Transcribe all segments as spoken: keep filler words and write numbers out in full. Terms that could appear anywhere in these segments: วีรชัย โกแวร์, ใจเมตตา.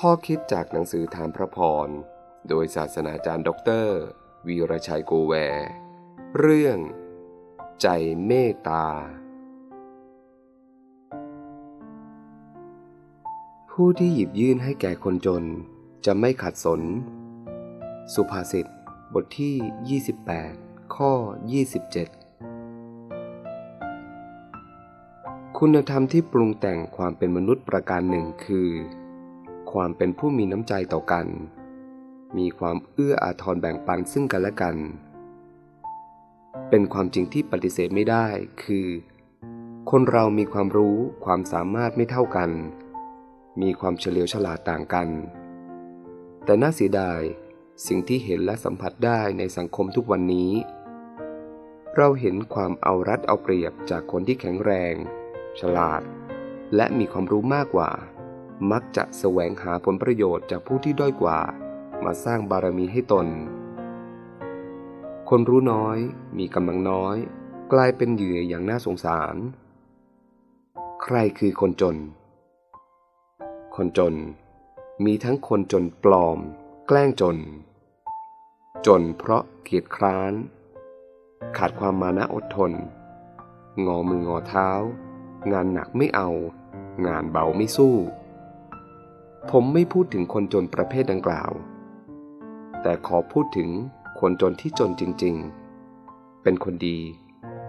ข้อคิดจากหนังสือถามพระพรโดยศาสนาจารย์ด็อกเตอร์วีรชัยโกแวร์เรื่องใจเมตตาผู้ที่หยิบยื่นให้แก่คนจนจะไม่ขัดสนสุภาษิตบทที่ยี่สิบแปดข้อยี่สิบเจ็ดคุณธรรมที่ปรุงแต่งความเป็นมนุษย์ประการหนึ่งคือความเป็นผู้มีน้ำใจต่อกันมีความเอื้ออาทรแบ่งปันซึ่งกันและกันเป็นความจริงที่ปฏิเสธไม่ได้คือคนเรามีความรู้ความสามารถไม่เท่ากันมีความเฉลียวฉลาดต่างกันแต่น่าเสียดายสิ่งที่เห็นและสัมผัสได้ในสังคมทุกวันนี้เราเห็นความเอารัดเอาเปรียบจากคนที่แข็งแรงฉลาดและมีความรู้มากกว่ามักจะแสวงหาผลประโยชน์จากผู้ที่ด้อยกว่ามาสร้างบารมีให้ตนคนรู้น้อยมีกำลังน้อยกลายเป็นเหยื่ออย่างน่าสงสารใครคือคนจนคนจนมีทั้งคนจนปลอมแกล้งจนจนเพราะเกียจคร้านขาดความมานะอดทนงอมืองอเท้างานหนักไม่เอางานเบาไม่สู้ผมไม่พูดถึงคนจนประเภทดังกล่าวแต่ขอพูดถึงคนจนที่จนจริงๆเป็นคนดี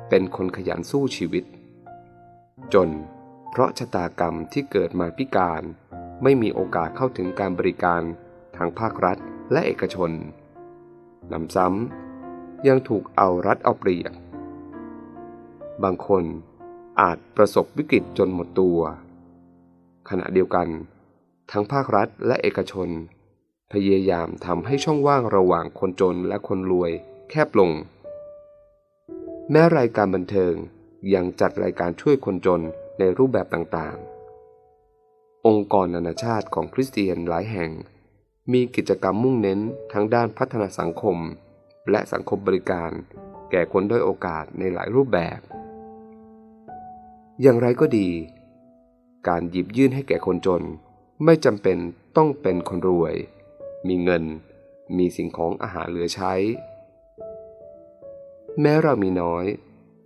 เป็นคนขยันสู้ชีวิตจนเพราะชะตากรรมที่เกิดมาพิการไม่มีโอกาสเข้าถึงการบริการทางภาครัฐและเอกชนนำซ้ำยังถูกเอารัดเอาเปรียบบางคนอาจประสบวิกฤตจนหมดตัวขณะเดียวกันทั้งภาครัฐและเอกชนพยายามทำให้ช่องว่างระหว่างคนจนและคนรวยแคบลงแม้รายการบันเทิงยังจัดรายการช่วยคนจนในรูปแบบต่างๆองค์กรนานาชาติของคริสเตียนหลายแห่งมีกิจกรรมมุ่งเน้นทั้งด้านพัฒนาสังคมและสังคมบริการแก่คนด้อยโอกาสในหลายรูปแบบอย่างไรก็ดีการหยิบยื่นให้แก่คนจนไม่จำเป็นต้องเป็นคนรวยมีเงินมีสิ่งของอาหารเหลือใช้แม้เรามีน้อย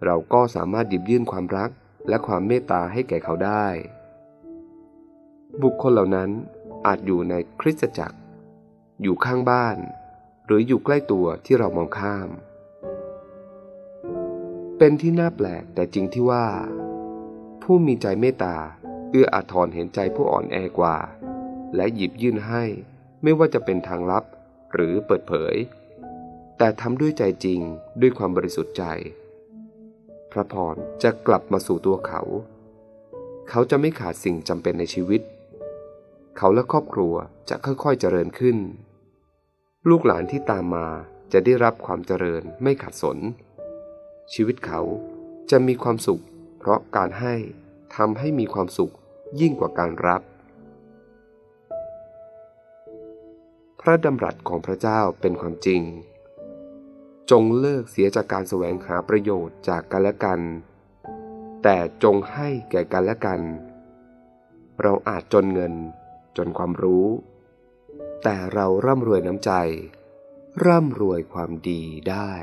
เราก็สามารถหยิบยื่นความรักและความเมตตาให้แก่เขาได้บุคคลเหล่านั้นอาจอยู่ในคริสตจักรอยู่ข้างบ้านหรืออยู่ใกล้ตัวที่เรามองข้ามเป็นที่น่าแปลกแต่จริงที่ว่าผู้มีใจเมตตาเอื้ออาทรเห็นใจผู้อ่อนแอกว่าและหยิบยื่นให้ไม่ว่าจะเป็นทางลับหรือเปิดเผยแต่ทำด้วยใจจริงด้วยความบริสุทธิ์ใจพระพรจะกลับมาสู่ตัวเขาเขาจะไม่ขาดสิ่งจำเป็นในชีวิตเขาและครอบครัวจะค่อยๆเจริญขึ้นลูกหลานที่ตามมาจะได้รับความเจริญไม่ขาดสนชีวิตเขาจะมีความสุขเพราะการให้ทำให้มีความสุขยิ่งกว่าการรับพระดำรัสของพระเจ้าเป็นความจริงจงเลิกเสียจากการแสวงหาประโยชน์จากกันและกันแต่จงให้แก่กันและกันเราอาจจนเงินจนความรู้แต่เราร่ำรวยน้ำใจร่ำรวยความดีได้